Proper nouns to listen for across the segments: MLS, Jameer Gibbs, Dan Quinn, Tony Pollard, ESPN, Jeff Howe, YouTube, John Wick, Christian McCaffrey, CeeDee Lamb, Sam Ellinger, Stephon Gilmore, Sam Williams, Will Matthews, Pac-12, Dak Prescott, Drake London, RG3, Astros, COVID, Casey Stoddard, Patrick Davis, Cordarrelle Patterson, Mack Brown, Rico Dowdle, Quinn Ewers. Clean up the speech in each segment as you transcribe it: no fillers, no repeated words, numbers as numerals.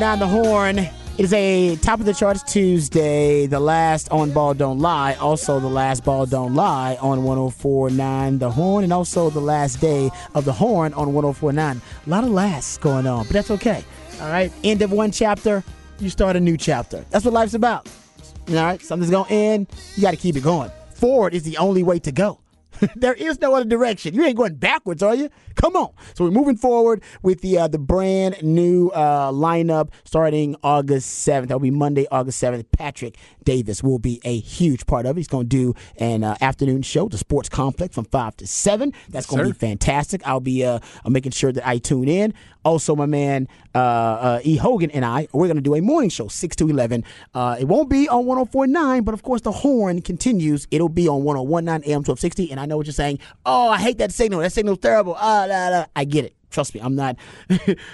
The Horn. It is a Top of the Charts Tuesday, the last on Ball Don't Lie, also the last Ball Don't Lie on 104.9 The Horn, and also the last day of The Horn on 104.9. A lot of lasts going on, but that's okay. All right, end of one chapter, you start a new chapter. That's what life's about. All right, something's going to end, you got to keep it going. Forward is the only way to go. There is no other direction. You ain't going backwards, are you? Come on. So we're moving forward with the brand new lineup starting August 7th. That'll be Monday, August 7th. Patrick Davis will be a huge part of it. He's going to do an afternoon show, the Sports Complex, from 5 to 7. That's going to be fantastic. I'll be making sure that I tune in. Also, my man E. Hogan and I, we're going to do a morning show, 6 to 11. It won't be on 104.9, but of course the Horn continues. It'll be on 101.9 AM 1260. And I know what you're saying. Oh, I hate that signal. That signal's terrible. I get it. Trust me, I'm not.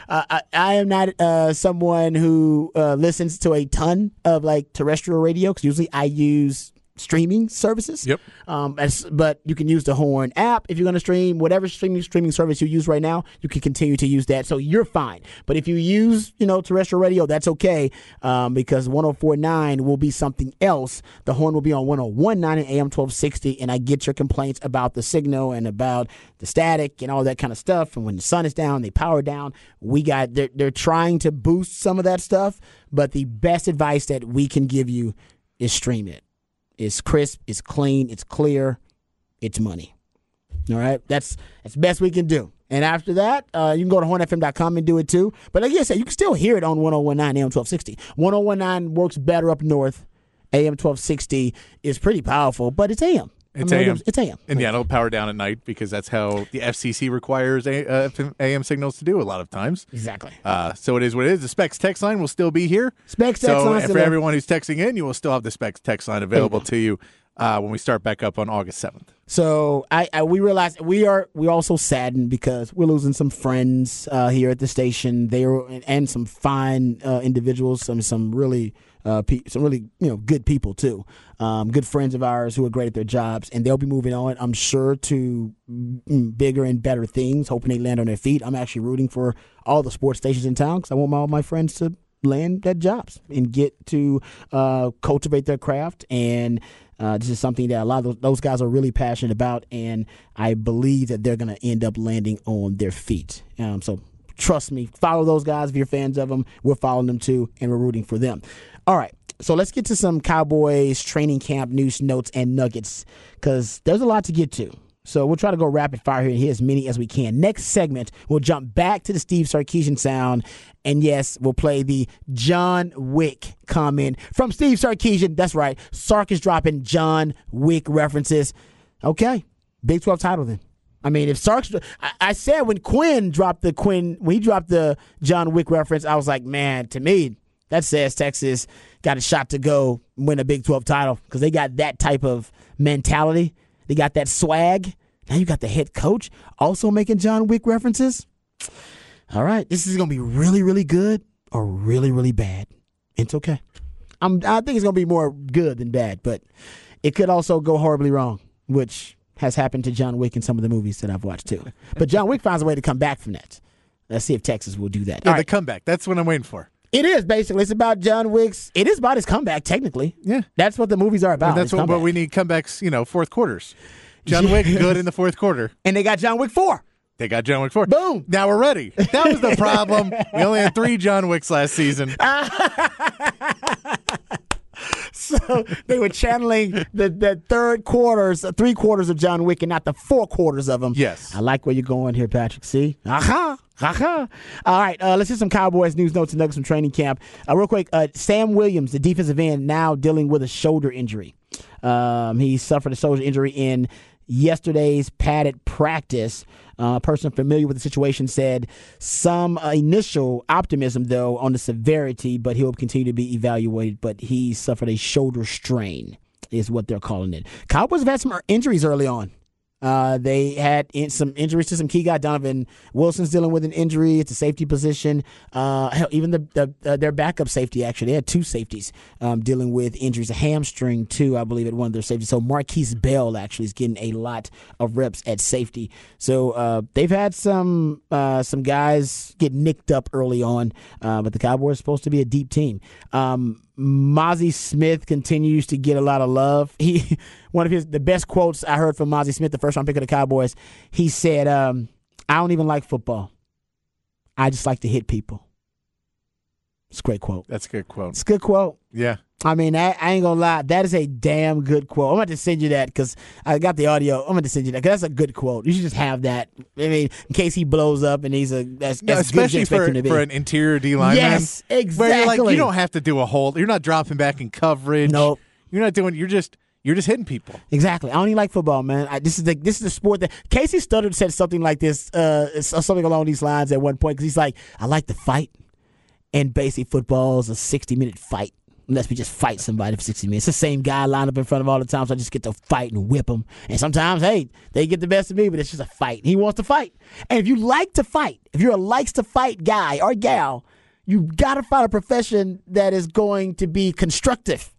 I am not someone who listens to a ton of like terrestrial radio, because usually I use streaming services. Yep. But you can use the Horn app if you're going to stream. Whatever streaming service you use right now, you can continue to use that. So you're fine. But if you use, terrestrial radio, that's okay, because 104.9 will be something else. The Horn will be on 101.9 and AM 1260. And I get your complaints about the signal and about the static and all that kind of stuff. And when the sun is down, they power down. They're trying to boost some of that stuff. But the best advice that we can give you is stream it. It's crisp, it's clean, it's clear, it's money. All right? That's the best we can do. And after that, you can go to hornfm.com and do it too. But like I said, you can still hear it on 101.9 AM 1260. 101.9 works better up north. AM 1260 is pretty powerful, but it's AM. It's AM. And yeah, it'll power down at night because that's how the FCC requires AM signals to do a lot of times. Exactly. So it is what it is. The Specs text line will still be here. Specs text line. So for everyone who's texting in, you will still have the Specs text line available to you when we start back up on August 7th. So we realize we're also saddened because we're losing some friends here at the station. And some fine individuals, some really. Some really good people too, good friends of ours who are great at their jobs, and they'll be moving on, I'm sure, to bigger and better things, hoping they land on their feet. I'm actually rooting for all the sports stations in town because I want all my friends to land at jobs and get to cultivate their craft, and this is something that a lot of those guys are really passionate about, and I believe that they're going to end up landing on their feet. So trust me, follow those guys if you're fans of them. We're following them too, and we're rooting for them. All right, so let's get to some Cowboys training camp news, notes, and nuggets, because there's a lot to get to. So we'll try to go rapid fire here and hit as many as we can. Next segment, we'll jump back to the Steve Sarkisian sound, and yes, we'll play the John Wick comment from Steve Sarkisian. That's right, Sark is dropping John Wick references. Okay, Big 12 title then. I mean, if Sark's, I said when Quinn dropped when he dropped the John Wick reference, I was like, man, to me, that says Texas got a shot to go win a Big 12 title, because they got that type of mentality. They got that swag. Now you got the head coach also making John Wick references. All right, this is going to be really, really good or really, really bad. It's okay. I think it's going to be more good than bad, but it could also go horribly wrong, which has happened to John Wick in some of the movies that I've watched too. But John Wick finds a way to come back from that. Let's see if Texas will do that. Yeah, the comeback. That's what I'm waiting for. It is, basically. It's about John Wick's. It is about his comeback, technically. Yeah. That's what the movies are about. And that's what we need comebacks, fourth quarters. John Wick, good in the fourth quarter. And they got John Wick 4. They got John Wick 4. Boom. Now we're ready. That was the problem. We only had 3 John Wicks last season. So they were channeling the three quarters of John Wick and not the 4 quarters of him. Yes. I like where you're going here, Patrick. See? Aha. Aha. All right. Let's hear some Cowboys news, notes, and nuggets from training camp. Real quick, Sam Williams, the defensive end, now dealing with a shoulder injury. He suffered a shoulder injury in yesterday's padded practice. A person familiar with the situation said some initial optimism, though, on the severity, but he'll continue to be evaluated. But he suffered a shoulder strain is what they're calling it. Cowboys have had some injuries early on. They had some injuries to some key guy. Donovan Wilson's dealing with an injury. It's a safety position. Hell, even their backup safety, actually. They had 2 safeties dealing with injuries. A hamstring, too, I believe, at one of their safeties. So Marquise Bell, actually, is getting a lot of reps at safety. So they've had some guys get nicked up early on, but the Cowboys are supposed to be a deep team. Mozzie Smith continues to get a lot of love. One of the best quotes I heard from Mozzie Smith, the first round pick of the Cowboys, he said, I don't even like football. I just like to hit people. It's a great quote. That's a good quote. It's a good quote. Yeah. I mean, I ain't going to lie. That is a damn good quote. I'm about to send you that because I got the audio. I'm about to send you that because that's a good quote. You should just have that. I mean, in case he blows up and he's a that's good to expect him to be. Especially for an interior D lineman. Yes, exactly. Where you don't have to do a hold. You're not dropping back in coverage. Nope. You're just hitting people. Exactly. I only like football, man. This is the sport that Casey Stoddard said something like this, something along these lines at one point because he's like, I like to fight, and basically football is a 60-minute fight. Unless we just fight somebody for 60 minutes. It's the same guy lined up in front of all the time, so I just get to fight and whip them. And sometimes, hey, they get the best of me, but it's just a fight. He wants to fight. And if you like to fight, if you're a likes-to-fight guy or gal, you've got to find a profession that is going to be constructive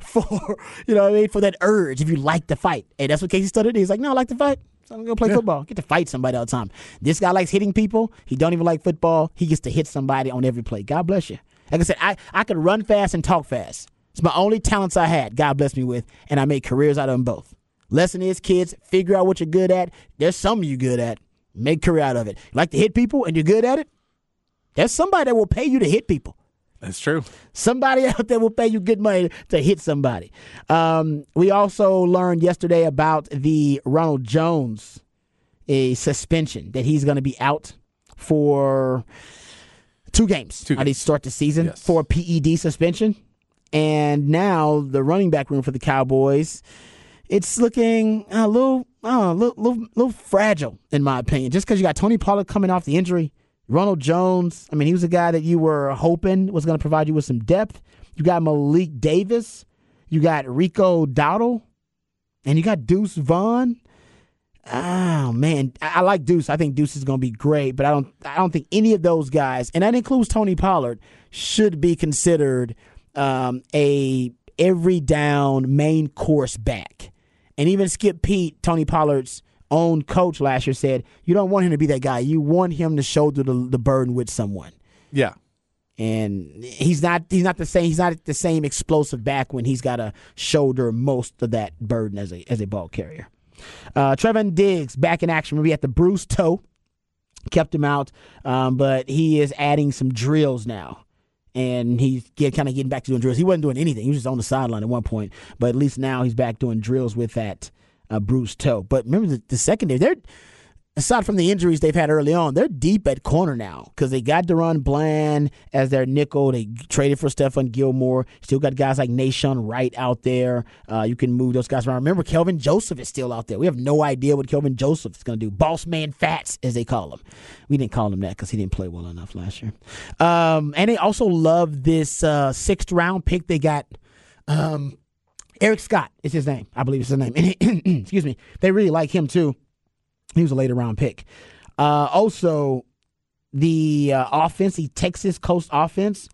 for, for that urge if you like to fight. And that's what Casey Stoddard did. He's like, no, I like to fight. So I'm going to play football. Get to fight somebody all the time. This guy likes hitting people. He don't even like football. He gets to hit somebody on every play. God bless you. Like I said, I could run fast and talk fast. It's my only talents I had, God bless me with, and I made careers out of them both. Lesson is, kids, figure out what you're good at. There's something you're good at. Make a career out of it. You like to hit people and you're good at it? There's somebody that will pay you to hit people. That's true. Somebody out there will pay you good money to hit somebody. We also learned yesterday about the Ronald Jones suspension, that he's going to be out for 2 games. How they start the season for a PED suspension. And now the running back room for the Cowboys, it's looking a little fragile, in my opinion. Just because you got Tony Pollard coming off the injury, Ronald Jones, I mean, he was a guy that you were hoping was going to provide you with some depth. You got Malik Davis. You got Rico Dowdle. And you got Deuce Vaughn. Oh man, I like Deuce. I think Deuce is going to be great, but I don't think any of those guys, and that includes Tony Pollard, should be considered a every down main course back. And even Skip Pete, Tony Pollard's own coach last year, said you don't want him to be that guy. You want him to shoulder the burden with someone. Yeah. And he's not the same explosive back when he's got to shoulder most of that burden as a ball carrier. Trevon Diggs back in action. We'll be at the bruised toe. Kept him out, but he is adding some drills now. And he's getting back to doing drills. He wasn't doing anything. He was just on the sideline at one point. But at least now he's back doing drills with that bruised toe. But remember the secondary, aside from the injuries they've had early on, they're deep at corner now because they got Deron Bland as their nickel. They traded for Stephon Gilmore. Still got guys like Nahshon Wright out there. You can move those guys around. Remember, Kelvin Joseph is still out there. We have no idea what Kelvin Joseph is going to do. Boss man Fats, as they call him. We didn't call him that because he didn't play well enough last year. And they also love this 6th-round pick they got. Eric Scott is his name. I believe it's his name. Excuse me. They really like him, too. He was a later round pick. Also, the offense, the Texas Coast offense,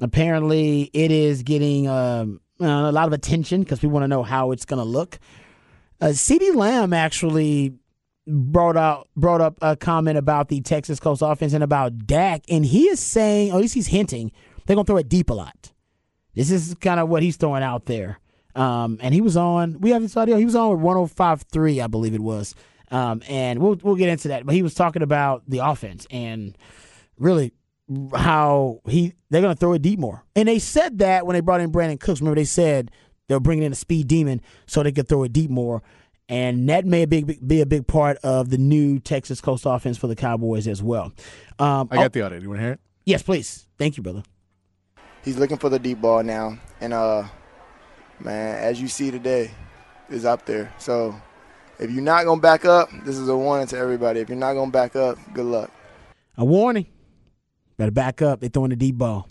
Apparently, it is getting a lot of attention because we want to know how it's going to look. CeeDee Lamb actually brought up a comment about the Texas Coast offense and about Dak, and he is saying, or at least he's hinting, they're going to throw it deep a lot. This is kind of what he's throwing out there. And he was on, we have this audio, he was on with 105.3, I believe it was. And we'll get into that. But he was talking about the offense and really how they're going to throw it deep more. And they said that when they brought in Brandon Cooks. Remember, they said they're bringing in a speed demon so they could throw it deep more. And that may be a big part of the new Texas Coast offense for the Cowboys as well. I got the audio. Do you want to hear it? Yes, please. Thank you, brother. He's looking for the deep ball now. And, man, as you see today, is up there. So if you're not going to back up, this is a warning to everybody. If you're not going to back up, good luck. A warning. Better back up. They're throwing the deep ball.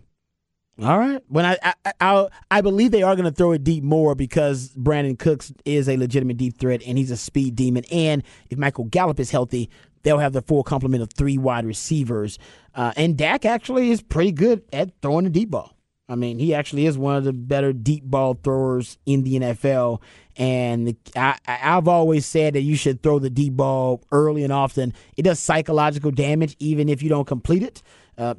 All right. When I believe they are going to throw it deep more because Brandon Cooks is a legitimate deep threat, and he's a speed demon. And if Michael Gallup is healthy, they'll have the full complement of three wide receivers. And Dak actually is pretty good at throwing the deep ball. I mean, he actually is one of the better deep ball throwers in the NFL. And I've always said that you should throw the deep ball early and often. It does psychological damage even if you don't complete it.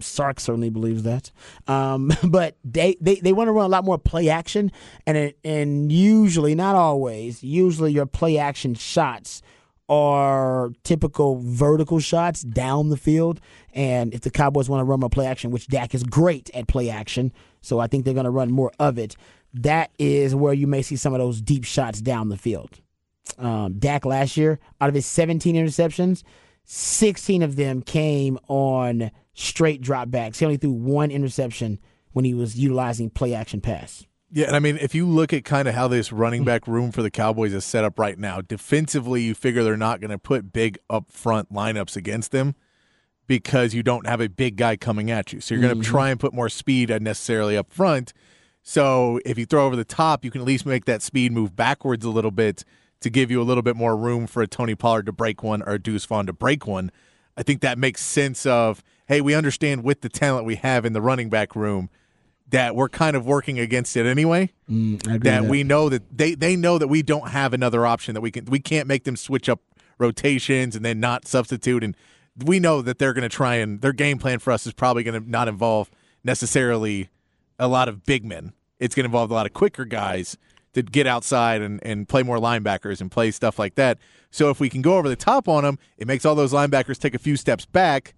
Sark certainly believes that. But they want to run a lot more play action. And usually, not always, usually your play action shots are typical vertical shots down the field. And if the Cowboys want to run more play action, which Dak is great at play action, so I think they're going to run more of it, that is where you may see some of those deep shots down the field. Dak last year, out of his 17 interceptions, 16 of them came on straight dropbacks. He only threw one interception when he was utilizing play action pass. Yeah, and I mean, if you look at kind of how this running back room for the Cowboys is set up right now, defensively you figure they're not going to put big up front lineups against them because you don't have a big guy coming at you. So you're going to try and put more speed unnecessarily up front. So if you throw over the top, you can at least make that speed move backwards a little bit to give you a little bit more room for a Tony Pollard to break one or a Deuce Vaughn to break one. I think that makes sense of, hey, we understand with the talent we have in the running back room that we're kind of working against it anyway. That we know that they know that we don't have another option, that we can't make them switch up rotations and then not substitute. And we know that they're going to try, and their game plan for us is probably going to not involve necessarily a lot of big men. It's going to involve a lot of quicker guys to get outside and play more linebackers and play stuff like that. So if we can go over the top on them, it makes all those linebackers take a few steps back.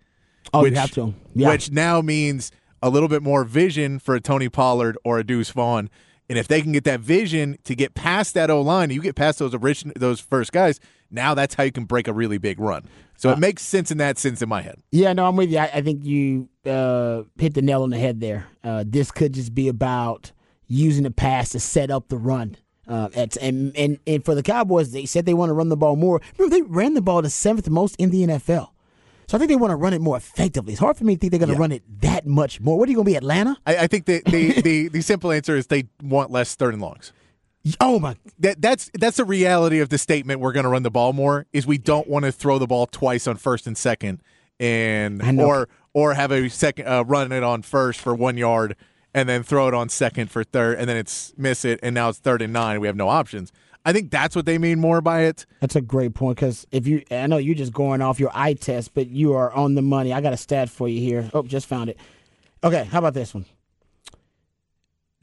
Oh, you have to. Yeah. Which now means a little bit more vision for a Tony Pollard or a Deuce Vaughn. And if they can get that vision to get past that O-line, you get past those first guys, now that's how you can break a really big run. So it makes sense in that sense in my head. Yeah, no, I'm with you. I think you hit the nail on the head there. This could just be about using the pass to set up the run. And for the Cowboys, they said they want to run the ball more. Remember, they ran the ball the seventh most in the NFL. So I think they want to run it more effectively. It's hard for me to think they're going to run it that much more. What are you going to be, Atlanta? I think the simple answer is they want less third and longs. Oh my! That's the reality of the statement. We're going to run the ball more. Is we don't want to throw the ball twice on first and second, and or have a second run it on first for 1 yard, and then throw it on second for third, and then it's miss it, and now it's 3rd and 9, and we have no options. I think that's what they mean more by it. That's a great point because I know you're just going off your eye test, but you are on the money. I got a stat for you here. Oh, just found it. Okay, how about this one?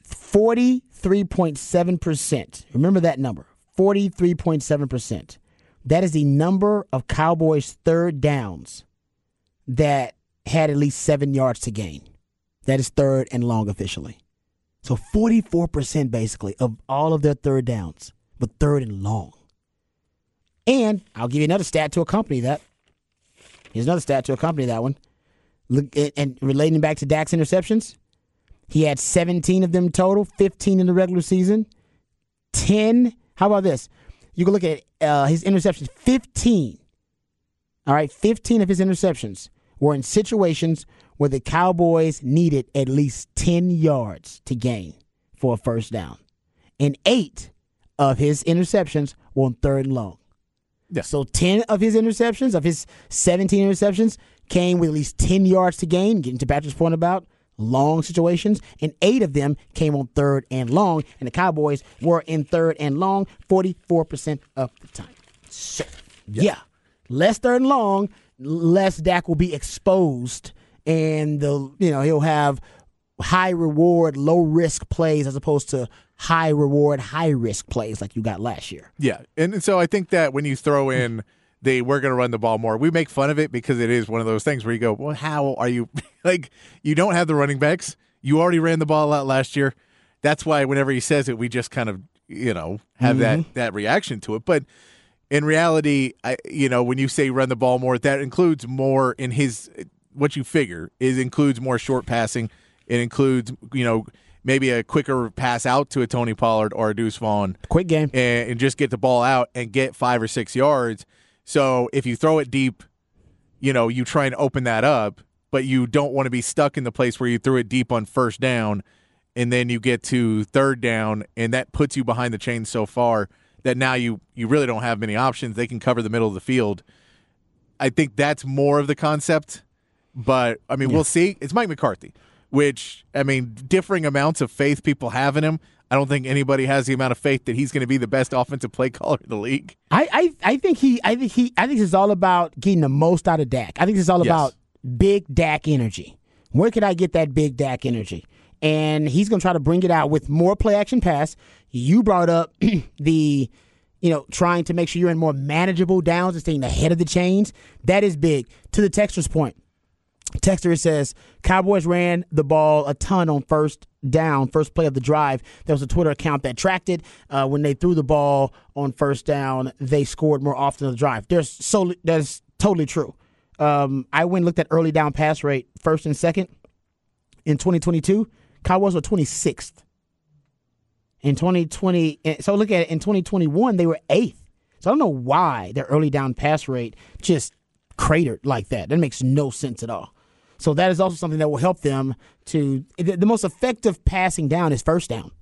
43.7%. Remember that number, 43.7%. That is the number of Cowboys' third downs that had at least 7 yards to gain. That is third and long officially. So 44% basically of all of their third downs. But third and long. And I'll give you another stat to accompany that. Here's another stat to accompany that one. Look, and relating back to Dak's interceptions, he had 17 of them total, 15 in the regular season, 10. How about this? You can look at his interceptions, 15. All right, 15 of his interceptions were in situations where the Cowboys needed at least 10 yards to gain for a first down. And 8 of his interceptions were on third and long. Yeah. So 10 of his interceptions, of his 17 interceptions, came with at least 10 yards to gain, getting to Patrick's point about long situations, and 8 of them came on third and long, and the Cowboys were in third and long 44% of the time. So, yeah, less third and long, less Dak will be exposed, and he'll have high reward, low risk plays as opposed to high reward, high risk plays like you got last year. Yeah, and so I think that when you throw in we're going to run the ball more. We make fun of it because it is one of those things where you go, well, how are you? Like, you don't have the running backs. You already ran the ball out last year. That's why whenever he says it, we just kind of, have that reaction to it. But in reality, when you say run the ball more, that includes more in his – what you figure is includes more short passing. It includes, maybe a quicker pass out to a Tony Pollard or a Deuce Vaughn. Quick game. And just get the ball out and get 5 or 6 yards. So if you throw it deep, you try and open that up, but you don't want to be stuck in the place where you threw it deep on first down, and then you get to third down, and that puts you behind the chain so far that now you really don't have many options. They can cover the middle of the field. I think that's more of the concept, but, we'll see. It's Mike McCarthy, which, differing amounts of faith people have in him. I don't think anybody has the amount of faith that he's going to be the best offensive play caller in the league. I think it's all about getting the most out of Dak. I think it's all about big Dak energy. Where can I get that big Dak energy? And he's going to try to bring it out with more play action pass. You brought up the, trying to make sure you're in more manageable downs and staying ahead of the chains. That is big. To the texter's point. Texter says, Cowboys ran the ball a ton on first down, first play of the drive. There was a Twitter account that tracked it. When they threw the ball on first down, they scored more often on the drive. That's totally true. I went and looked at early down pass rate, first and second. In 2022, Cowboys were 26th. So look at it, in 2021, they were 8th. So I don't know why their early down pass rate just cratered like that. That makes no sense at all. So that is also something that will help them to – the most effective passing down is first down.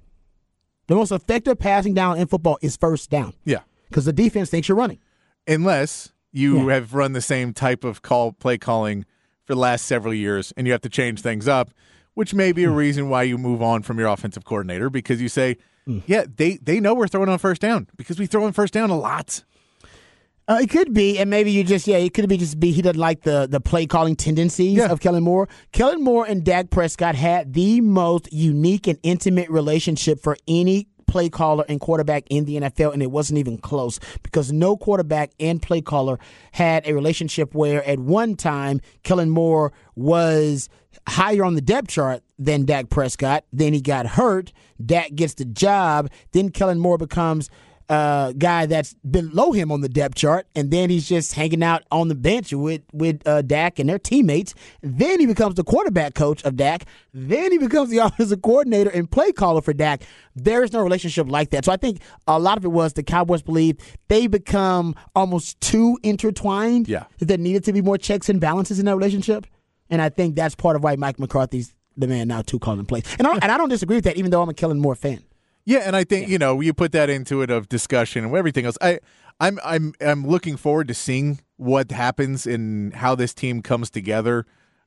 The most effective passing down in football is first down. Yeah. Because the defense thinks you're running. Unless you have run the same type of play calling for the last several years and you have to change things up, which may be a reason why you move on from your offensive coordinator because you say, they know we're throwing on first down because we throw on first down a lot. It could be, and maybe you just, he doesn't like the play-calling tendencies of Kellen Moore. Kellen Moore and Dak Prescott had the most unique and intimate relationship for any play caller and quarterback in the NFL, and it wasn't even close because no quarterback and play caller had a relationship where at one time Kellen Moore was higher on the depth chart than Dak Prescott. Then he got hurt. Dak gets the job. Then Kellen Moore becomes guy that's below him on the depth chart, and then he's just hanging out on the bench with Dak and their teammates. Then he becomes the quarterback coach of Dak. Then he becomes the offensive coordinator and play caller for Dak. There is no relationship like that. So I think a lot of it was the Cowboys believe they become almost too intertwined. Yeah. That there needed to be more checks and balances in that relationship. And I think that's part of why Mike McCarthy's the man now too calling plays. And I don't disagree with that, even though I'm a Kellen Moore fan. Yeah, and I think, you put that into it of discussion and everything else. I'm looking forward to seeing what happens and how this team comes together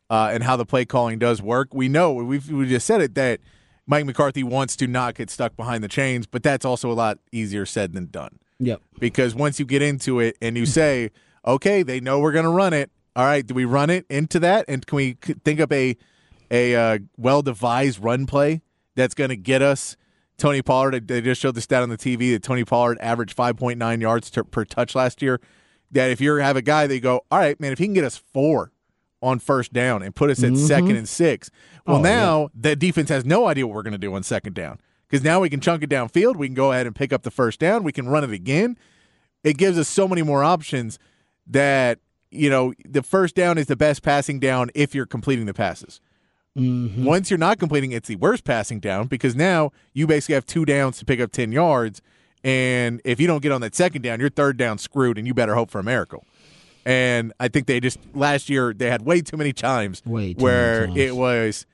and how the play calling does work. We know, we just said it, that Mike McCarthy wants to not get stuck behind the chains, but that's also a lot easier said than done. Yep. Because once you get into it and you say, okay, they know we're going to run it. All right, do we run it into that? And can we think up a well-devised run play that's going to get us Tony Pollard? They just showed the stat on the TV that Tony Pollard averaged 5.9 yards per touch last year. That if you have a guy that you go, all right, man, if he can get us 4 on first down and put us at second and 6, the defense has no idea what we're going to do on second down because now we can chunk it downfield. We can go ahead and pick up the first down. We can run it again. It gives us so many more options that, the first down is the best passing down if you're completing the passes. Mm-hmm. Once you're not completing, it's the worst passing down because now you basically have 2 downs to pick up 10 yards, and if you don't get on that second down, your third down's screwed, and you better hope for a miracle. And I think they just last year they had way too many times where it was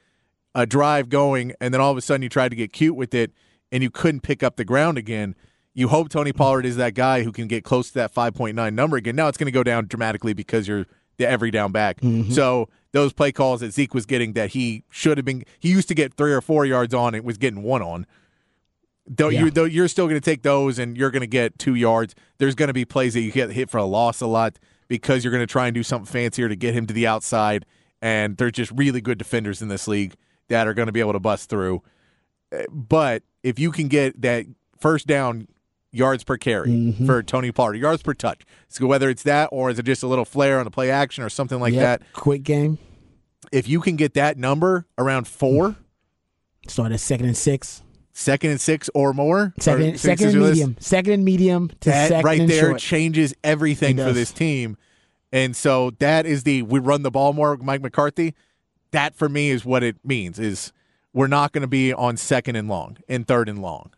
a drive going, and then all of a sudden you tried to get cute with it, and you couldn't pick up the ground again. You hope Tony Pollard is that guy who can get close to that 5.9 number again. Now it's going to go down dramatically because you're the every down back. Mm-hmm. So those play calls that Zeke was getting that he should have been. He used to get 3 or 4 yards on and was getting 1 on. You're still going to take those and you're going to get 2 yards. There's going to be plays that you get hit for a loss a lot because you're going to try and do something fancier to get him to the outside. And they're just really good defenders in this league that are going to be able to bust through. But if you can get that first down yards per carry for Tony Pollard, yards per touch, so whether it's that or is it just a little flare on a play action or something like that. Quick game. If you can get that number around 4. Start at 2nd and 6. 2nd and 6 or more. Second and medium. 2nd and medium to that second right and short. That right there changes everything for this team. And so that is we run the ball more, Mike McCarthy. That for me is what it means is we're not going to be on 2nd and long and 3rd and long.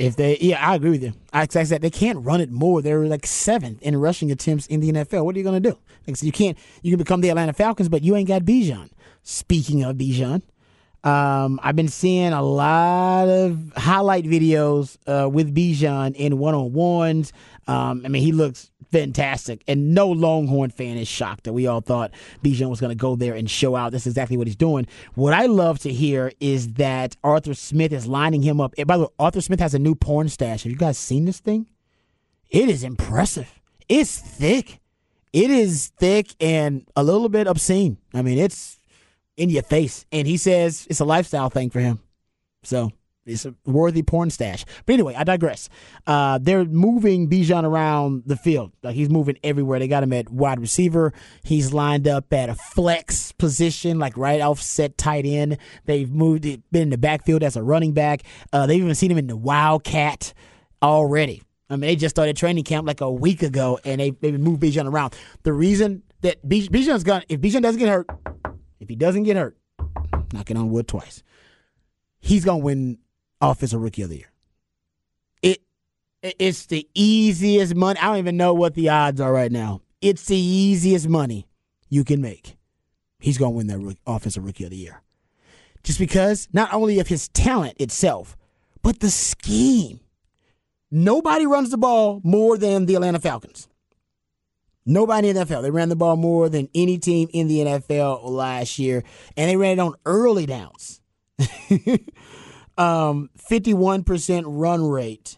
I agree with you. I said they can't run it more. They're like 7th in rushing attempts in the NFL. What are you going to do? Like, so you can become the Atlanta Falcons, but you ain't got Bijan. Speaking of Bijan, I've been seeing a lot of highlight videos with Bijan in one-on-ones. I mean, he looks fantastic, and no Longhorn fan is shocked that we all thought Bijan was going to go there and show out. That's exactly what he's doing. What I love to hear is that Arthur Smith is lining him up. And by the way, Arthur Smith has a new porn stash. Have you guys seen this thing? It is impressive. It's thick. It is thick and a little bit obscene. I mean, it's in your face. And he says it's a lifestyle thing for him. So it's a worthy porn stash. But anyway, I digress. They're moving Bijan around the field. Like, he's moving everywhere. They got him at wide receiver. He's lined up at a flex position, like right offset tight end. They've moved it, been in the backfield as a running back. They've even seen him in the Wildcat already. I mean, they just started training camp like a week ago, and they moved Bijan around. The reason that Bijan's gone, if Bijan doesn't get hurt, if he doesn't get hurt, knocking on wood twice, he's going to win Offensive Rookie of the Year. It's the easiest money. I don't even know what the odds are right now. It's the easiest money you can make. He's going to win that Offensive Rookie of the Year. Just because not only of his talent itself, but the scheme. Nobody runs the ball more than the Atlanta Falcons. Nobody in the NFL. They ran the ball more than any team in the NFL last year, and they ran it on early downs. 51% run rate,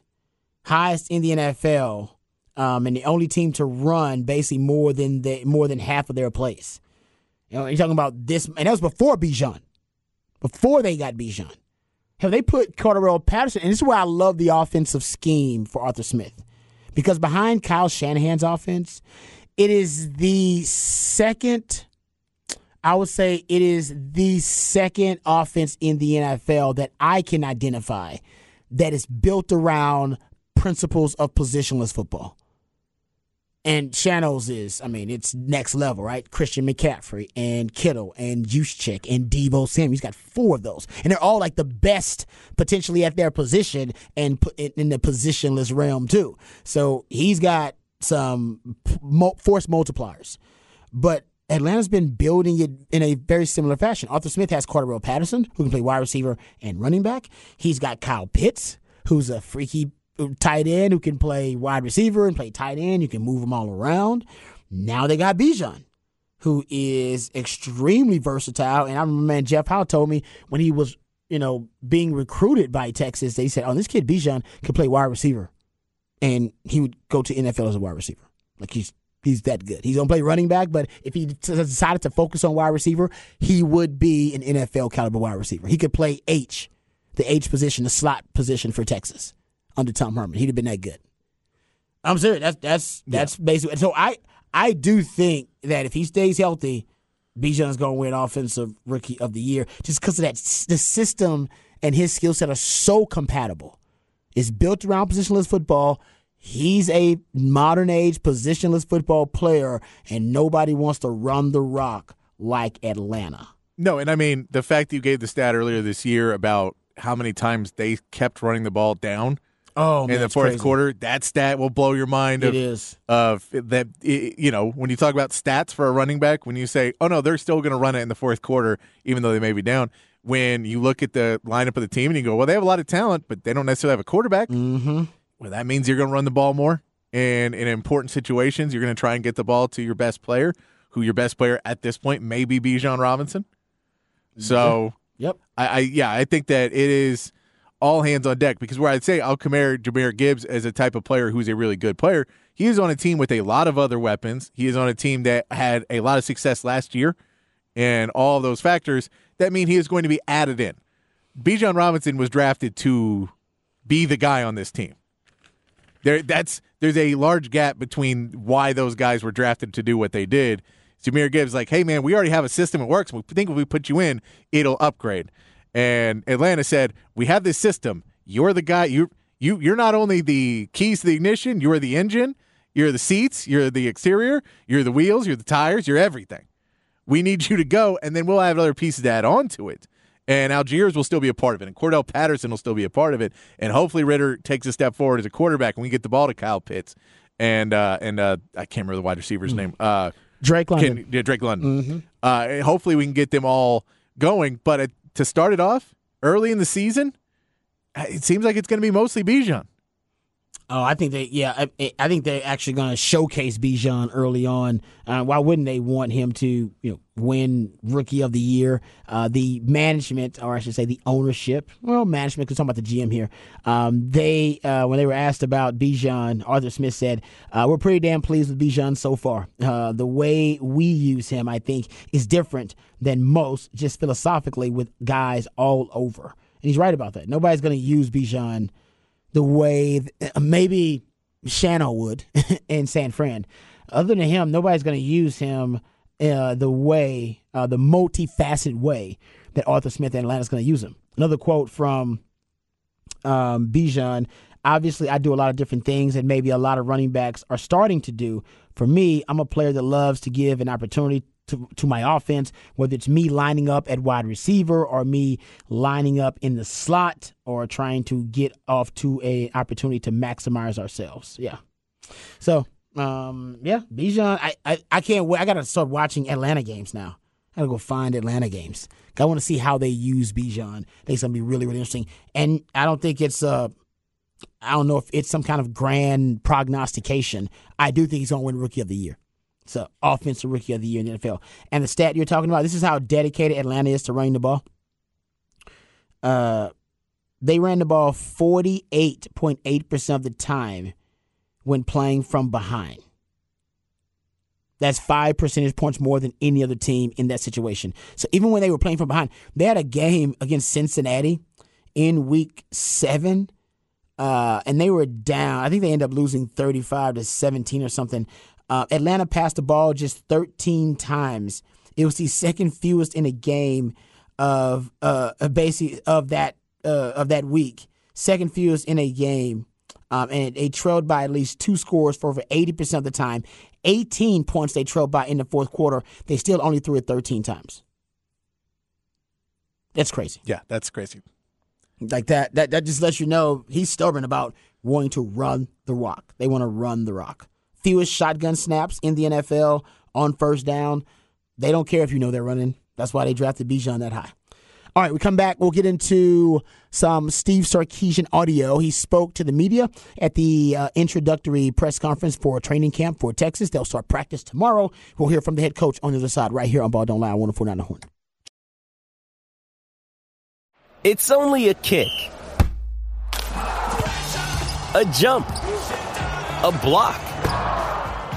highest in the NFL, and the only team to run basically more than half of their plays. You know, you're talking about this, and that was before Bijan, before they got Bijan. Have they put Cordarrelle Patterson? And this is why I love the offensive scheme for Arthur Smith. Because behind Kyle Shanahan's offense, it is the second offense in the NFL that I can identify that is built around principles of positionless football. And Shanahan's it's next level, right? Christian McCaffrey and Kittle and Juszczyk and Deebo Samuel. He's got 4 of those. And they're all like the best potentially at their position and in the positionless realm too. So he's got some force multipliers. But Atlanta's been building it in a very similar fashion. Arthur Smith has Cordarrelle Patterson, who can play wide receiver and running back. He's got Kyle Pitts, who's a freaky tight end who can play wide receiver and play tight end. You can move them all around. Now they got Bijan, who is extremely versatile. And I remember, man, Jeff Howe told me when he was, being recruited by Texas, they said, "Oh, this kid Bijan could play wide receiver, and he would go to NFL as a wide receiver. Like he's that good. He's gonna play running back, but if he decided to focus on wide receiver, he would be an NFL caliber wide receiver. He could play the H position, the slot position for Texas." Under Tom Herman, he'd have been that good. I'm serious. That's basically. So I do think that if he stays healthy, Bijan's gonna win Offensive Rookie of the Year just because of that. The system and his skill set are so compatible. It's built around positionless football. He's a modern age positionless football player, and nobody wants to run the rock like Atlanta. No, and I mean the fact that you gave the stat earlier this year about how many times they kept running the ball down. Oh, man, in the fourth quarter, that stat will blow your mind. When you talk about stats for a running back, when you say, "Oh no, they're still going to run it in the fourth quarter, even though they may be down." When you look at the lineup of the team and you go, "Well, they have a lot of talent, but they don't necessarily have a quarterback." Mm-hmm. Well, that means you're going to run the ball more, and in important situations, you're going to try and get the ball to your best player, who your best player at this point may be Bijan Robinson. So, yep. I think that it is all hands on deck, because where I'd say I'll compare Jameer Gibbs as a type of player who's a really good player, he is on a team with a lot of other weapons. He is on a team that had a lot of success last year, and all of those factors that mean he is going to be added in. Bijan Robinson was drafted to be the guy on this team. There's a large gap between why those guys were drafted to do what they did. Jameer Gibbs like, hey, man, we already have a system that works. We think if we put you in, it'll upgrade. And Atlanta said, we have this system. You're the guy. You're not only the keys to the ignition, you're the engine, you're the seats, you're the exterior, you're the wheels, you're the tires, you're everything. We need you to go, and then we'll have other pieces to add on to it. And Algiers will still be a part of it, and Cordarrelle Patterson will still be a part of it, and hopefully Ritter takes a step forward as a quarterback, and we get the ball to Kyle Pitts. And I can't remember the wide receiver's name. Drake London. Drake London. Mm-hmm. Hopefully we can get them all going. But to start it off, early in the season, it seems like it's going to be mostly Bijan. Oh, I think I think they're actually going to showcase Bijan early on. Why wouldn't they want him to, win Rookie of the Year? The management, or I should say the ownership, management, because I'm talking about the GM here. When they were asked about Bijan, Arthur Smith said, we're pretty damn pleased with Bijan so far. The way we use him, I think, is different than most, just philosophically, with guys all over. And he's right about that. Nobody's going to use Bijan the way maybe Shano would in San Fran. Other than him, nobody's going to use him the multifaceted way that Arthur Smith in Atlanta is going to use him. Another quote from Bijan, obviously I do a lot of different things and maybe a lot of running backs are starting to do. For me, I'm a player that loves to give an opportunity to my offense, whether it's me lining up at wide receiver or me lining up in the slot or trying to get off to an opportunity to maximize ourselves. Yeah. So, Bijan, I can't wait. I got to start watching Atlanta games now. I got to go find Atlanta games. I want to see how they use Bijan. I think it's going to be really, really interesting. And I don't think it's I don't know if it's some kind of grand prognostication. I do think he's going to win Rookie of the Year. It's an offensive rookie of the year in the NFL. And the stat you're talking about, this is how dedicated Atlanta is to running the ball. They ran the ball 48.8% of the time when playing from behind. That's 5 percentage points more than any other team in that situation. So even when they were playing from behind, they had a game against Cincinnati in week 7. And they were down. I think they ended up losing 35-17 or something. Atlanta passed the ball just 13 times. It was the second fewest in a game of that week. Second fewest in a game, and they trailed by at least 2 scores for over 80% of the time. 18 points they trailed by in the fourth quarter. They still only threw it 13 times. That's crazy. Yeah, that's crazy. Like that just lets you know he's stubborn about wanting to run the rock. They want to run the rock. Fewest shotgun snaps in the NFL on first down. They don't care if you know they're running. That's why they drafted Bijan that high. All right, we come back. We'll get into some Steve Sarkisian audio. He spoke to the media at the introductory press conference for training camp for Texas. They'll start practice tomorrow. We'll hear from the head coach on the other side right here on Ball Don't Lie, 104.9 The Horn. It's only a kick, a jump, a block.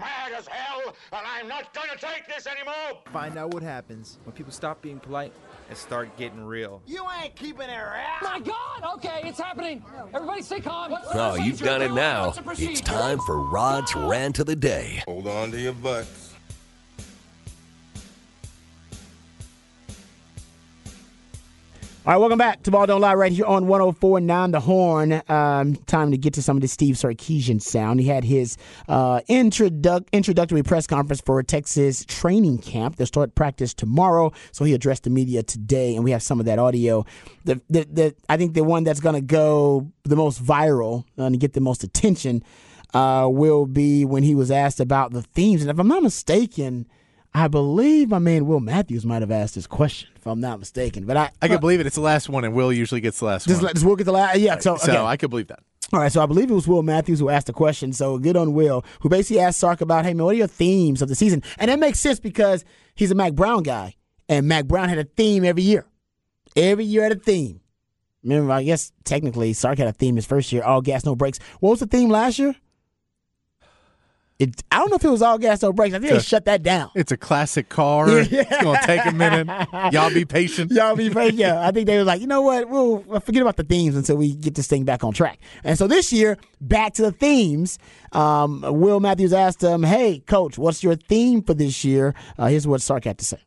Mad as hell, and I'm not going to take this anymore. Find out what happens when people stop being polite and start getting real. You ain't keeping it around. My God, okay, it's happening. Everybody stay calm. No, you've done it now. It's time for Rod's Rant of the Day. Hold on to your butts. All right, welcome back to Ball Don't Lie right here on 104.9 The Horn. Time to get to some of the Steve Sarkisian sound. He had his introductory press conference for Texas training camp. They'll start practice tomorrow, so he addressed the media today, and we have some of that audio. I think the one that's going to go the most viral and get the most attention will be when he was asked about the themes. And if I'm not mistaken, I believe my man Will Matthews might have asked this question, if I'm not mistaken. But I can believe it. It's the last one, and Will usually gets the last one. Does Will get the last? Yeah. So okay. I can believe that. All right, so I believe it was Will Matthews who asked the question, so good on Will, who basically asked Sark about, hey, man, what are your themes of the season? And that makes sense because he's a Mack Brown guy, and Mack Brown had a theme every year. Every year had a theme. Remember, I guess technically Sark had a theme his first year, all gas, no brakes. What was the theme last year? I don't know if it was all gas, no brakes. I think they shut that down. It's a classic car. Yeah. It's going to take a minute. Y'all be patient. Yeah, I think they were like, you know what? We'll forget about the themes until we get this thing back on track. And so this year, back to the themes. Will Matthews asked him, hey, Coach, what's your theme for this year? Here's what Sark had to say.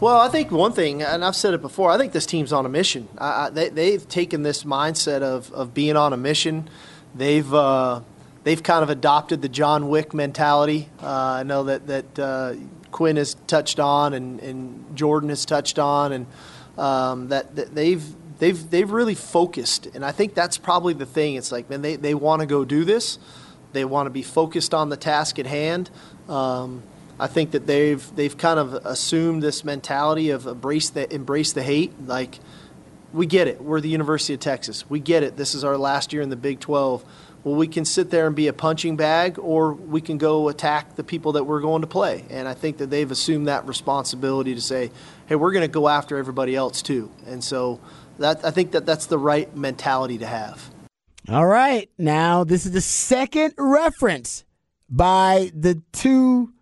Well, I think one thing, and I've said it before, I think this team's on a mission. They've taken this mindset of being on a mission. They've kind of adopted the John Wick mentality. I know that Quinn has touched on and Jordan has touched on, and that they've really focused. And I think that's probably the thing. It's like, man, they want to go do this. They want to be focused on the task at hand. I think that they've kind of assumed this mentality of embrace the hate. Like, we get it. We're the University of Texas. We get it. This is our last year in the Big 12. Well, we can sit there and be a punching bag, or we can go attack the people that we're going to play. And I think that they've assumed that responsibility to say, hey, we're going to go after everybody else too. And so I think that's the right mentality to have. All right. Now, this is the second reference by the two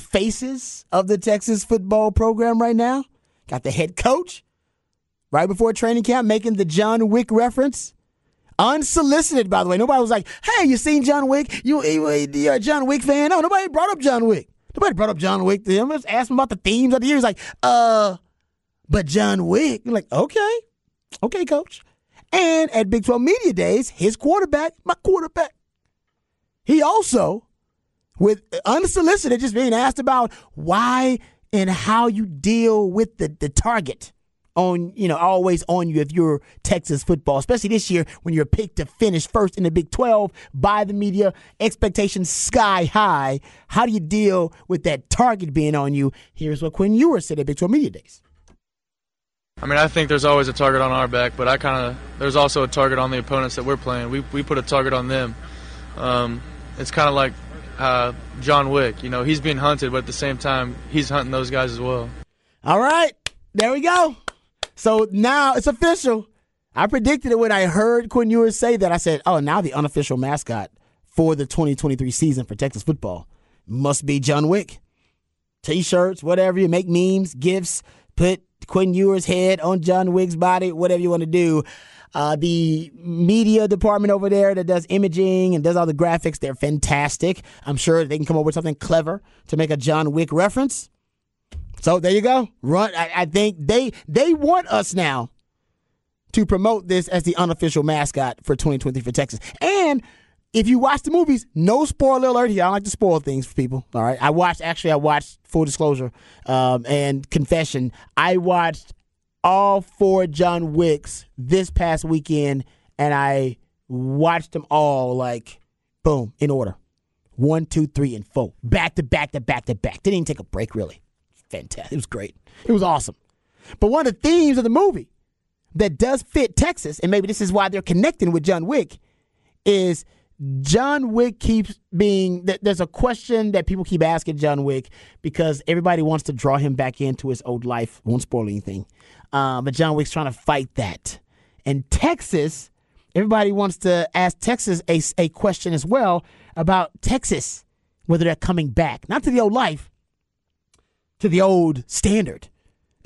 faces of the Texas football program right now. Got the head coach right before training camp making the John Wick reference. Unsolicited, by the way. Nobody was like, hey, you seen John Wick? You're a John Wick fan? No, nobody brought up John Wick. Nobody brought up John Wick to him. Let's ask him about the themes of the year. He's like, but John Wick. You're like, okay, coach. And at Big 12 Media Days, his quarterback, my quarterback, he also, with unsolicited, just being asked about why and how you deal with the target on, you know, always on you if you're Texas football, especially this year when you're picked to finish first in the Big 12 by the media, expectations sky high. How do you deal with that target being on you? Here's what Quinn Ewers said at Big 12 Media Days. I mean, I think there's always a target on our back, but there's also a target on the opponents that we're playing. We put a target on them. It's kind of like John Wick. You know, he's being hunted, but at the same time, he's hunting those guys as well. All right, there we go. So now it's official. I predicted it when I heard Quinn Ewers say that. I said, oh, now the unofficial mascot for the 2023 season for Texas football must be John Wick. T-shirts, whatever, you make memes, gifts, put Quinn Ewers' head on John Wick's body, whatever you want to do. The media department over there that does imaging and does all the graphics, they're fantastic. I'm sure they can come up with something clever to make a John Wick reference. So there you go. Run. I think they want us now to promote this as the unofficial mascot for 2023 for Texas. And if you watch the movies, no spoiler alert here. I don't like to spoil things for people. All right. I watched full disclosure and confession. I watched all four John Wicks this past weekend, and I watched them all like boom in order. 1, 2, 3, and 4. Back to back to back to back. Didn't even take a break really. Fantastic. It was great. It was awesome. But one of the themes of the movie that does fit Texas, and maybe this is why they're connecting with John Wick, is John Wick keeps being, there's a question that people keep asking John Wick because everybody wants to draw him back into his old life. Won't spoil anything. But John Wick's trying to fight that. And Texas, everybody wants to ask Texas a question as well about Texas, whether they're coming back. Not to the old life, to the old standard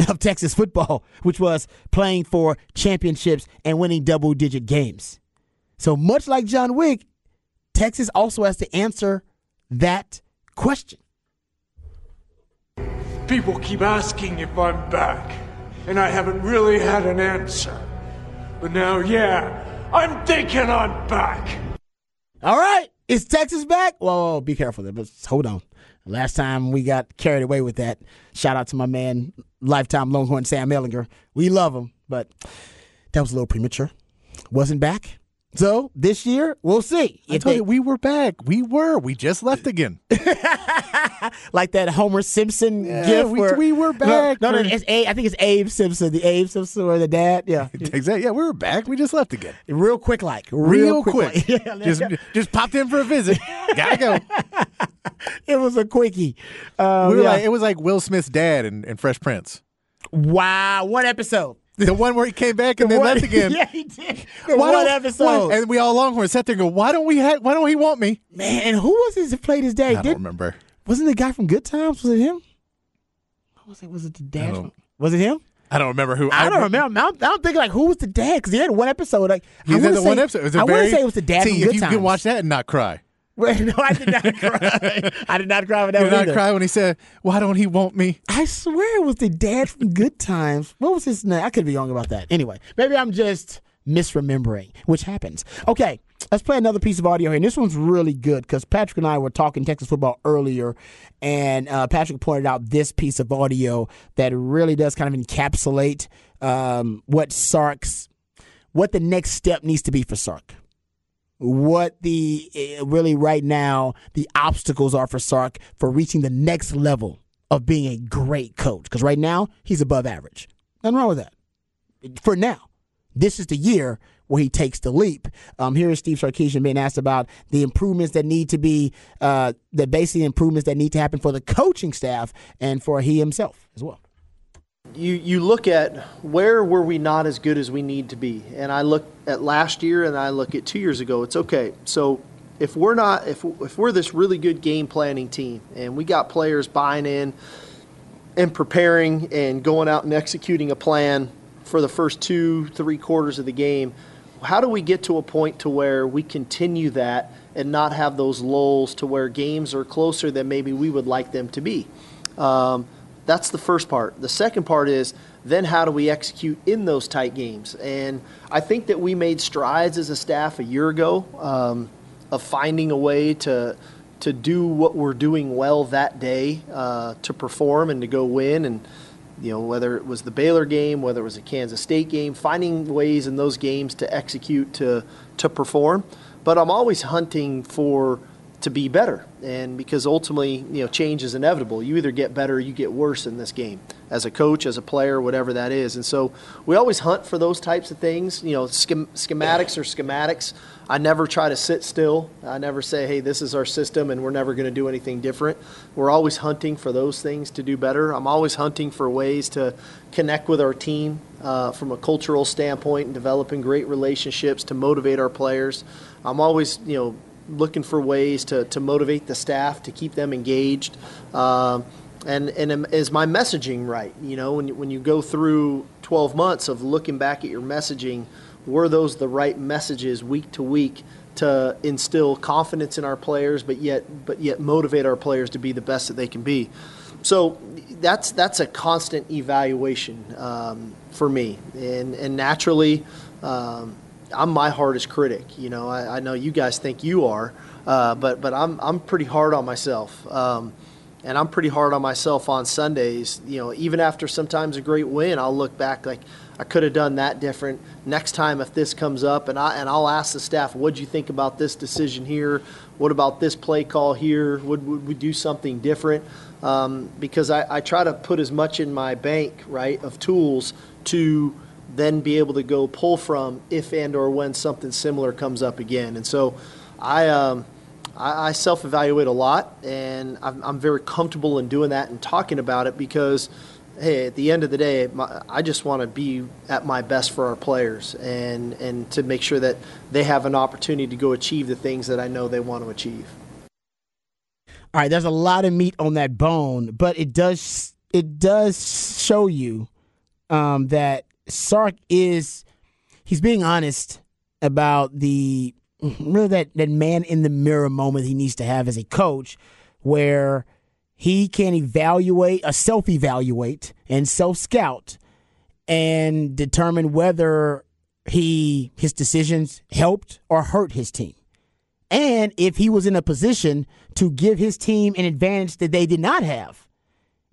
of Texas football, which was playing for championships and winning double-digit games. So much like John Wick, Texas also has to answer that question. People keep asking if I'm back, and I haven't really had an answer. But now, I'm thinking I'm back. All right, is Texas back? Well, be careful there, but hold on. Last time we got carried away with that. Shout out to my man, lifetime Longhorn Sam Ellinger. We love him, but that was a little premature. Wasn't back. So this year, we'll see. I told you, we were back. We were. We just left again. Like that Homer Simpson gif. We were back. No, it's I think it's Abe Simpson. The Abe Simpson or the dad. Yeah. Exactly. Yeah, we were back. We just left again. Real quick like. Real quick. Yeah, just popped in for a visit. Gotta go. It was a quickie. It was like Will Smith's dad in Fresh Prince. Wow. What episode? The one where he came back and then left again. Yeah, he did. One episode. And we all Longhorns sat there and go, why don't he want me? Man, and who was it that played his dad? I don't remember. Wasn't the guy from Good Times? Was it him? What was it? Was it the dad? Was it him? I don't remember who. I don't remember. I'm thinking, who was the dad? Because he had one episode. He was in the one episode. I wouldn't say it was the dad from Good Times. See, if you can watch that and not cry. No, I did not cry. I did not cry for that one either. You did not cry when he said, why don't he want me? I swear it was the dad from Good Times. What was his name? I could be wrong about that. Anyway, maybe I'm just misremembering, which happens. Okay, let's play another piece of audio here. And this one's really good because Patrick and I were talking Texas football earlier, and Patrick pointed out this piece of audio that really does kind of encapsulate what the next step needs to be for Sark. What right now, the obstacles are for Sark for reaching the next level of being a great coach. Because right now, he's above average. Nothing wrong with that. For now, this is the year where he takes the leap. Here is Steve Sarkisian being asked about the improvements that need to be, the basic improvements that need to happen for the coaching staff and for he himself as well. You look at where were we not as good as we need to be, and I look at last year and I look at 2 years ago. It's okay. So if we're this really good game planning team and we got players buying in and preparing and going out and executing a plan for the first 2-3 quarters of the game, how do we get to a point to where we continue that and not have those lulls to where games are closer than maybe we would like them to be? That's the first part. The second part is then how do we execute in those tight games? And I think that we made strides as a staff a year ago of finding a way to do what we're doing well that day to perform and to go win. And, whether it was the Baylor game, whether it was a Kansas State game, finding ways in those games to execute, to perform. But I'm always hunting for to be better, and because ultimately, change is inevitable. You either get better or you get worse in this game, as a coach, as a player, whatever that is. And so we always hunt for those types of things. Schematics are schematics. I never try to sit still. I never say, hey, this is our system and we're never going to do anything different. We're always hunting for those things to do better. I'm always hunting for ways to connect with our team from a cultural standpoint and developing great relationships to motivate our players. I'm always, looking for ways to motivate the staff, to keep them engaged. And is my messaging right? When you go through 12 months of looking back at your messaging, were those the right messages week to week to instill confidence in our players, but yet motivate our players to be the best that they can be? So that's a constant evaluation for me. And naturally, I'm my hardest critic. I know you guys think you are, but I'm pretty hard on myself, and I'm pretty hard on myself on Sundays. Even after sometimes a great win, I'll look back like I could have done that different next time if this comes up, and I'll ask the staff, what'd you think about this decision here? What about this play call here? Would we do something different? Because I try to put as much in my bank, right, of tools to then be able to go pull from if and or when something similar comes up again. And so I self-evaluate a lot, and I'm very comfortable in doing that and talking about it because, hey, at the end of the day, I just want to be at my best for our players and to make sure that they have an opportunity to go achieve the things that I know they want to achieve. All right, there's a lot of meat on that bone, but it does show you that Sark he's being honest about the really that man in the mirror moment he needs to have as a coach, where he can self-evaluate and self-scout and determine whether his decisions helped or hurt his team. And if he was in a position to give his team an advantage that they did not have,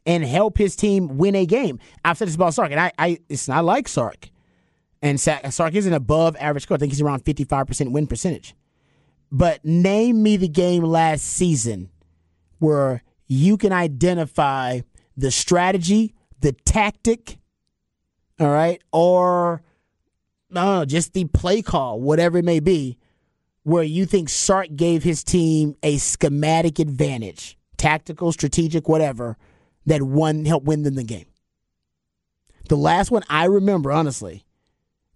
and help his team win a game. I've said this about Sark, and I like Sark. And Sarkisian above average score. I think he's around 55% win percentage. But name me the game last season where you can identify the strategy, the tactic, all right, or no, just the play call, whatever it may be, where you think Sark gave his team a schematic advantage, tactical, strategic, whatever, that helped win them the game. The last one I remember, honestly,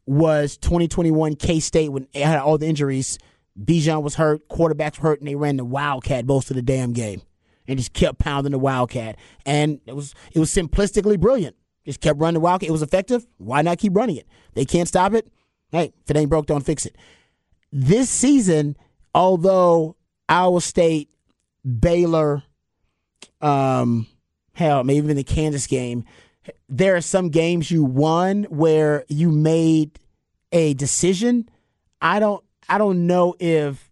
was 2021 K-State when it had all the injuries. Bijan was hurt, quarterbacks were hurt, and they ran the Wildcat most of the damn game and just kept pounding the Wildcat. And it was simplistically brilliant. Just kept running the Wildcat. It was effective. Why not keep running it? They can't stop it. Hey, if it ain't broke, don't fix it. This season, although Iowa State, Baylor, hell, maybe even the Kansas game, there are some games you won where you made a decision. I don't know if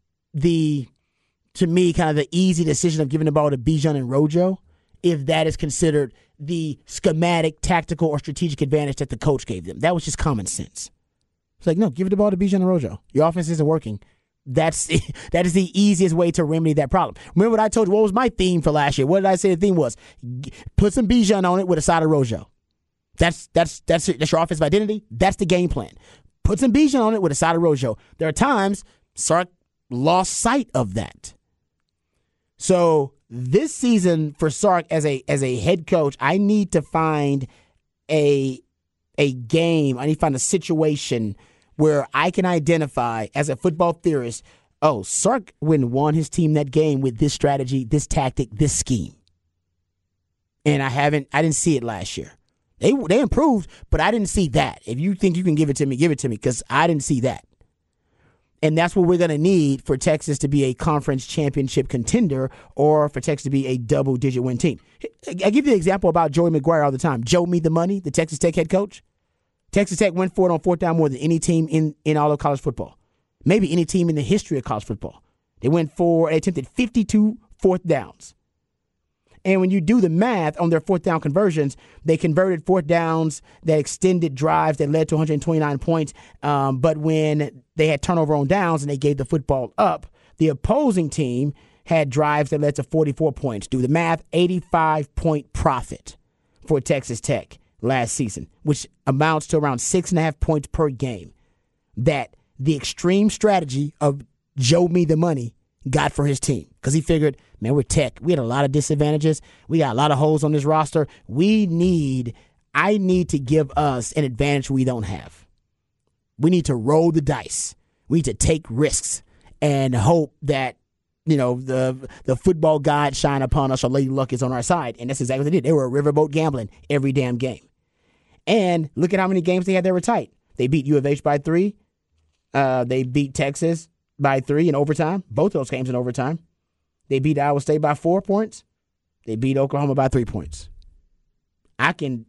to me, kind of the easy decision of giving the ball to Bijan and Rojo, if that is considered the schematic, tactical, or strategic advantage that the coach gave them. That was just common sense. It's like, no, give the ball to Bijan and Rojo. Your offense isn't working. That is the easiest way to remedy that problem. Remember what I told you? What was my theme for last year? What did I say the theme was? Put some Bijan on it with a side of Rojo. That's your offensive identity. That's the game plan. Put some Bijan on it with a side of Rojo. There are times Sark lost sight of that. So this season for Sark as a head coach, I need to find a game. I need to find a situation where I can identify as a football theorist, oh, Sark won his team that game with this strategy, this tactic, this scheme. And I didn't see it last year. They improved, but I didn't see that. If you think you can give it to me, give it to me, because I didn't see that. And that's what we're going to need for Texas to be a conference championship contender or for Texas to be a double-digit win team. I give you the example about Joey McGuire all the time. Joe Me the Money, the Texas Tech head coach. Texas Tech went for it on fourth down more than any team in all of college football. Maybe any team in the history of college football. They attempted 52 fourth downs. And when you do the math on their fourth down conversions, they converted fourth downs that extended drives that led to 129 points. But when they had turnover on downs and they gave the football up, the opposing team had drives that led to 44 points. Do the math, 85-point profit for Texas Tech last season, which amounts to around 6.5 points per game that the extreme strategy of Joe Me the Money got for his team. Because he figured, man, we're Tech. We had a lot of disadvantages. We got a lot of holes on this roster. I need to give us an advantage we don't have. We need to roll the dice. We need to take risks and hope that, you know, the football god shine upon us or Lady Luck is on our side. And that's exactly what they did. They were riverboat gambling every damn game. And look at how many games they had that were tight. They beat U of H by 3. They beat Texas by 3 in overtime. Both those games in overtime. They beat Iowa State by 4 points. They beat Oklahoma by 3 points. I can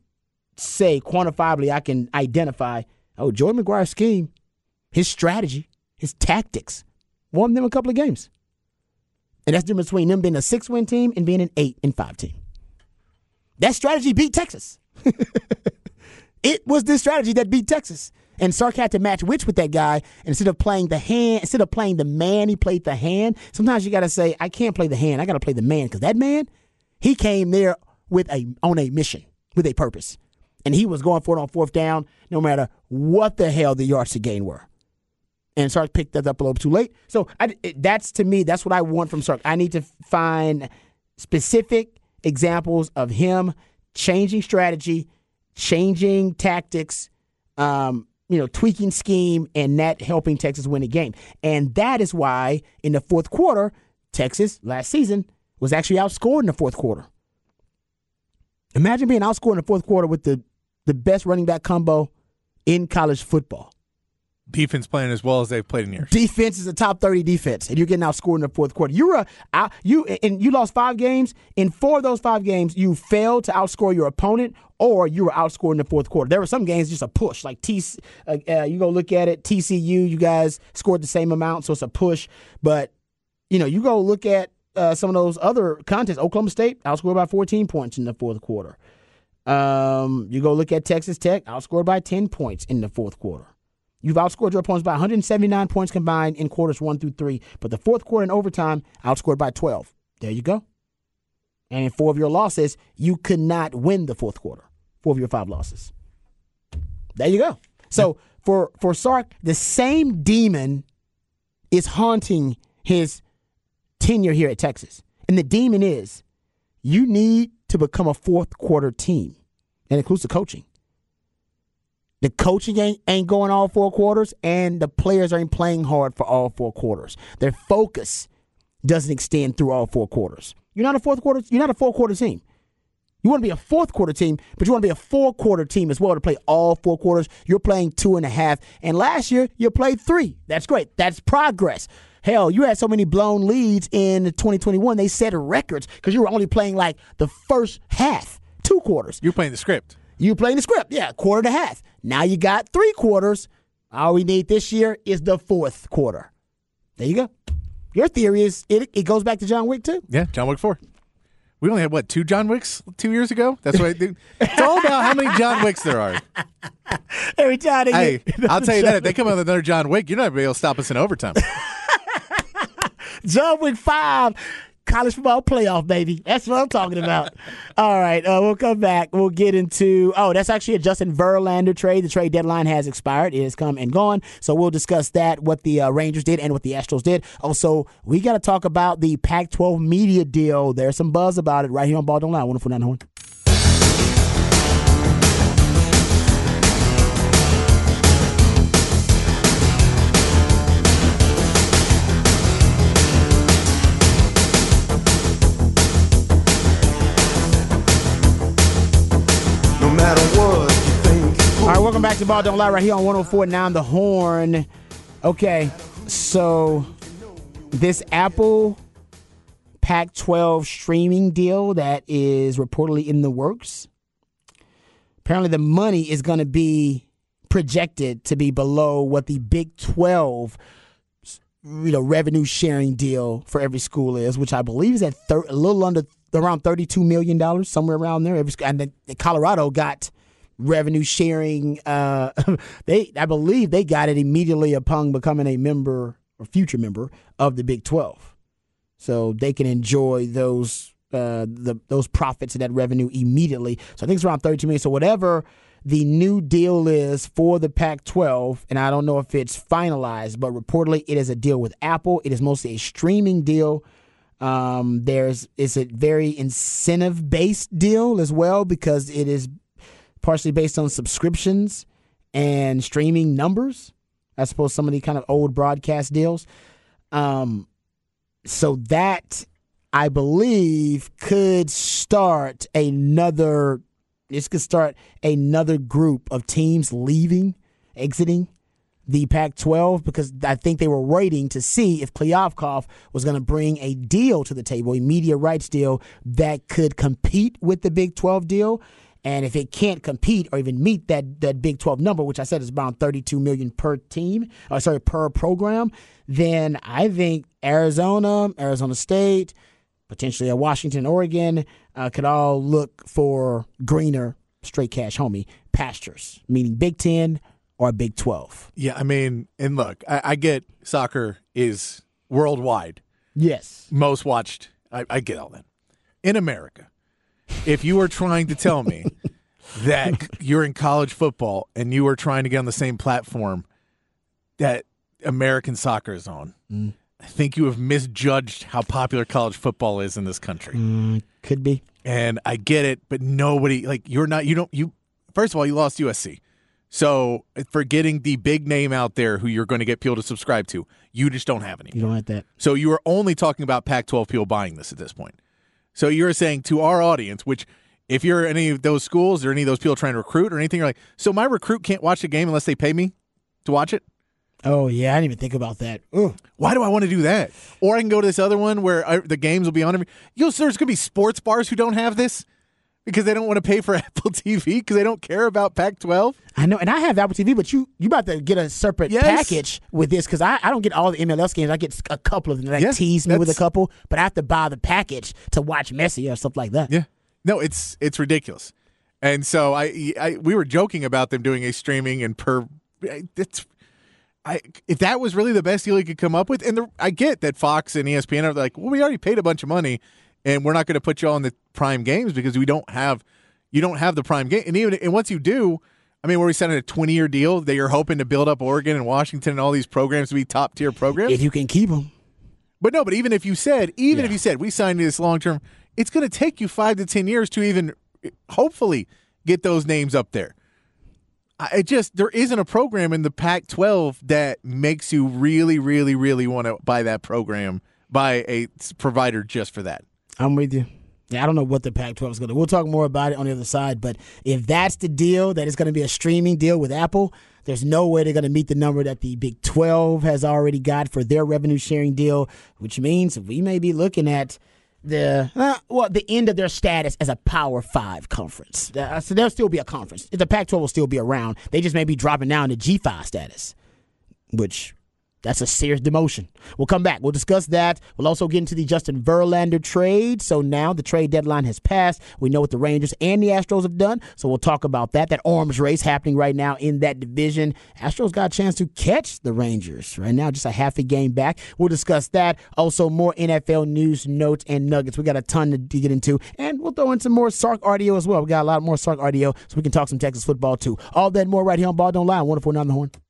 say quantifiably, I can identify, oh, Joey McGuire's scheme, his strategy, his tactics, won them a couple of games. And that's the difference between them being a 6-win team and being an 8-5 team. That strategy beat Texas. It was this strategy that beat Texas. And Sark had to match wits with that guy. Instead of playing the hand, instead of playing the man, he played the hand. Sometimes you got to say, I can't play the hand. I got to play the man. Because that man, he came there on a mission, with a purpose. And he was going for it on fourth down, no matter what the hell the yards to gain were. And Sark picked that up a little too late. So that's, to me, that's what I want from Sark. I need to find specific examples of him changing strategy, changing tactics, tweaking scheme, and that helping Texas win a game. And that is why in the fourth quarter, Texas last season was actually outscored in the fourth quarter. Imagine being outscored in the fourth quarter with the best running back combo in college football. Defense playing as well as they've played in years. Defense is a top 30 defense, and you're getting outscored in the fourth quarter. You lost 5 games. In 4 of those 5 games, you failed to outscore your opponent, or you were outscored in the fourth quarter. There were some games just a push. Like you go look at it, TCU, you guys scored the same amount, so it's a push. But you go look at some of those other contests. Oklahoma State outscored by 14 points in the fourth quarter. You go look at Texas Tech, outscored by 10 points in the fourth quarter. You've outscored your opponents by 179 points combined in quarters 1 through 3, but the fourth quarter and overtime outscored by 12. There you go. And in 4 of your losses, you could not win the fourth quarter. 4 of your 5 losses. There you go. So for Sark, the same demon is haunting his tenure here at Texas. And the demon is you need to become a fourth quarter team. That includes the coaching. The coaching ain't going all 4 quarters, and the players ain't playing hard for all 4 quarters. Their focus doesn't extend through all 4 quarters. You're not a four-quarter team. You want to be a fourth-quarter team, but you want to be a four-quarter team as well to play all 4 quarters. You're playing 2.5, and last year you played 3. That's great. That's progress. Hell, you had so many blown leads in 2021, they set records because you were only playing like the first half, 2 quarters. You're playing the script. Yeah, 1/4 to 1/2. Now you got 3 quarters. All we need this year is the fourth quarter. There you go. Your theory is it goes back to John Wick, too. Yeah, John Wick 4. We only had, 2 John Wicks 2 years ago? That's what I do. It's all about how many John Wicks there are. Every time I'll tell you that. If they come out with another John Wick, you're not going to be able to stop us in overtime. John Wick 5, college football playoff, baby. That's what I'm talking about. All right, we'll come back. We'll get into, that's actually a Justin Verlander trade. The trade deadline has expired. It has come and gone. So we'll discuss that, what the Rangers did and what the Astros did. Also, we got to talk about the Pac-12 media deal. There's some buzz about it right here on Ball Don't Lie. 104.9 Horn. All right, welcome back to Ball Don't Lie right here on 104.9 The Horn. Okay, so this Apple Pac-12 streaming deal that is reportedly in the works, apparently the money is going to be projected to be below what the Big 12 revenue sharing deal for every school is, which I believe is at a little under around $32 million, somewhere around there. And then Colorado got revenue sharing. I believe they got it immediately upon becoming a member or future member of the Big 12, so they can enjoy those profits and that revenue immediately. So I think it's around $32 million. So whatever the new deal is for the Pac-12, and I don't know if it's finalized, but reportedly it is a deal with Apple. It is mostly a streaming deal. It's a very incentive based deal as well because it is partially based on subscriptions and streaming numbers. I suppose some of the kind of old broadcast deals. So that, I believe, could start another group of teams exiting the Pac-12, because I think they were waiting to see if Kliavkov was going to bring a deal to the table, a media rights deal that could compete with the Big 12 deal. And if it can't compete or even meet that Big 12 number, which I said is around $32 million per team, per program, then I think Arizona State, potentially Washington, Oregon, could all look for greener, straight cash, homie, pastures, meaning Big 10 or Big 12. Yeah, I mean, and look, I get soccer is worldwide. Yes. Most watched. I get all that. In America. If you are trying to tell me that you're in college football and you are trying to get on the same platform that American soccer is on, I think you have misjudged how popular college football is in this country. Could be. And I get it, but nobody, first of all, you lost USC. So for getting the big name out there who you're going to get people to subscribe to, you just don't have any. You don't have that. So you are only talking about Pac-12 people buying this at this point. So you're saying to our audience, which if you're any of those schools or any of those people trying to recruit or anything, you're like, so my recruit can't watch the game unless they pay me to watch it? Oh, yeah. I didn't even think about that. Ugh. Why do I want to do that? Or I can go to this other one where the games will be on. So there's going to be sports bars who don't have this because they don't want to pay for Apple TV because they don't care about Pac-12. I know. And I have Apple TV, but you about to get a separate package with this because I don't get all the MLS games. I get a couple of them. They tease me with a couple, but I have to buy the package to watch Messi or stuff like that. Yeah. No, it's ridiculous. And so we were joking about them doing a streaming and If that was really the best deal he could come up with, and I get that Fox and ESPN are like, well, we already paid a bunch of money, and we're not going to put you on the prime games because you don't have the prime game. And once you do, I mean, were we signing a 20-year deal that you're hoping to build up Oregon and Washington and all these programs to be top-tier programs? If you can keep them. But no, but even if you said we signed you this long-term, it's going to take you 5 to 10 years to even hopefully get those names up there. There isn't a program in the Pac-12 that makes you really, really, really want to buy that program, buy a provider just for that. I'm with you. Yeah, I don't know what the Pac-12 is going to do. We'll talk more about it on the other side, but if that's the deal, that it's going to be a streaming deal with Apple, there's no way they're going to meet the number that the Big 12 has already got for their revenue-sharing deal, which means we may be looking at the end of their status as a Power 5 conference. So there'll still be a conference. The Pac-12 will still be around. They just may be dropping down to G5 status, which that's a serious demotion. We'll come back. We'll discuss that. We'll also get into the Justin Verlander trade. So now the trade deadline has passed. We know what the Rangers and the Astros have done, so we'll talk about that. That arms race happening right now in that division. Astros got a chance to catch the Rangers right now, just a half a game back. We'll discuss that. Also, more NFL news, notes, and nuggets. We got a ton to get into, and we'll throw in some more Sark RDO as well. We got a lot more Sark RDO, so we can talk some Texas football too. All that and more right here on Ball Don't Lie, 104.9 The Horn.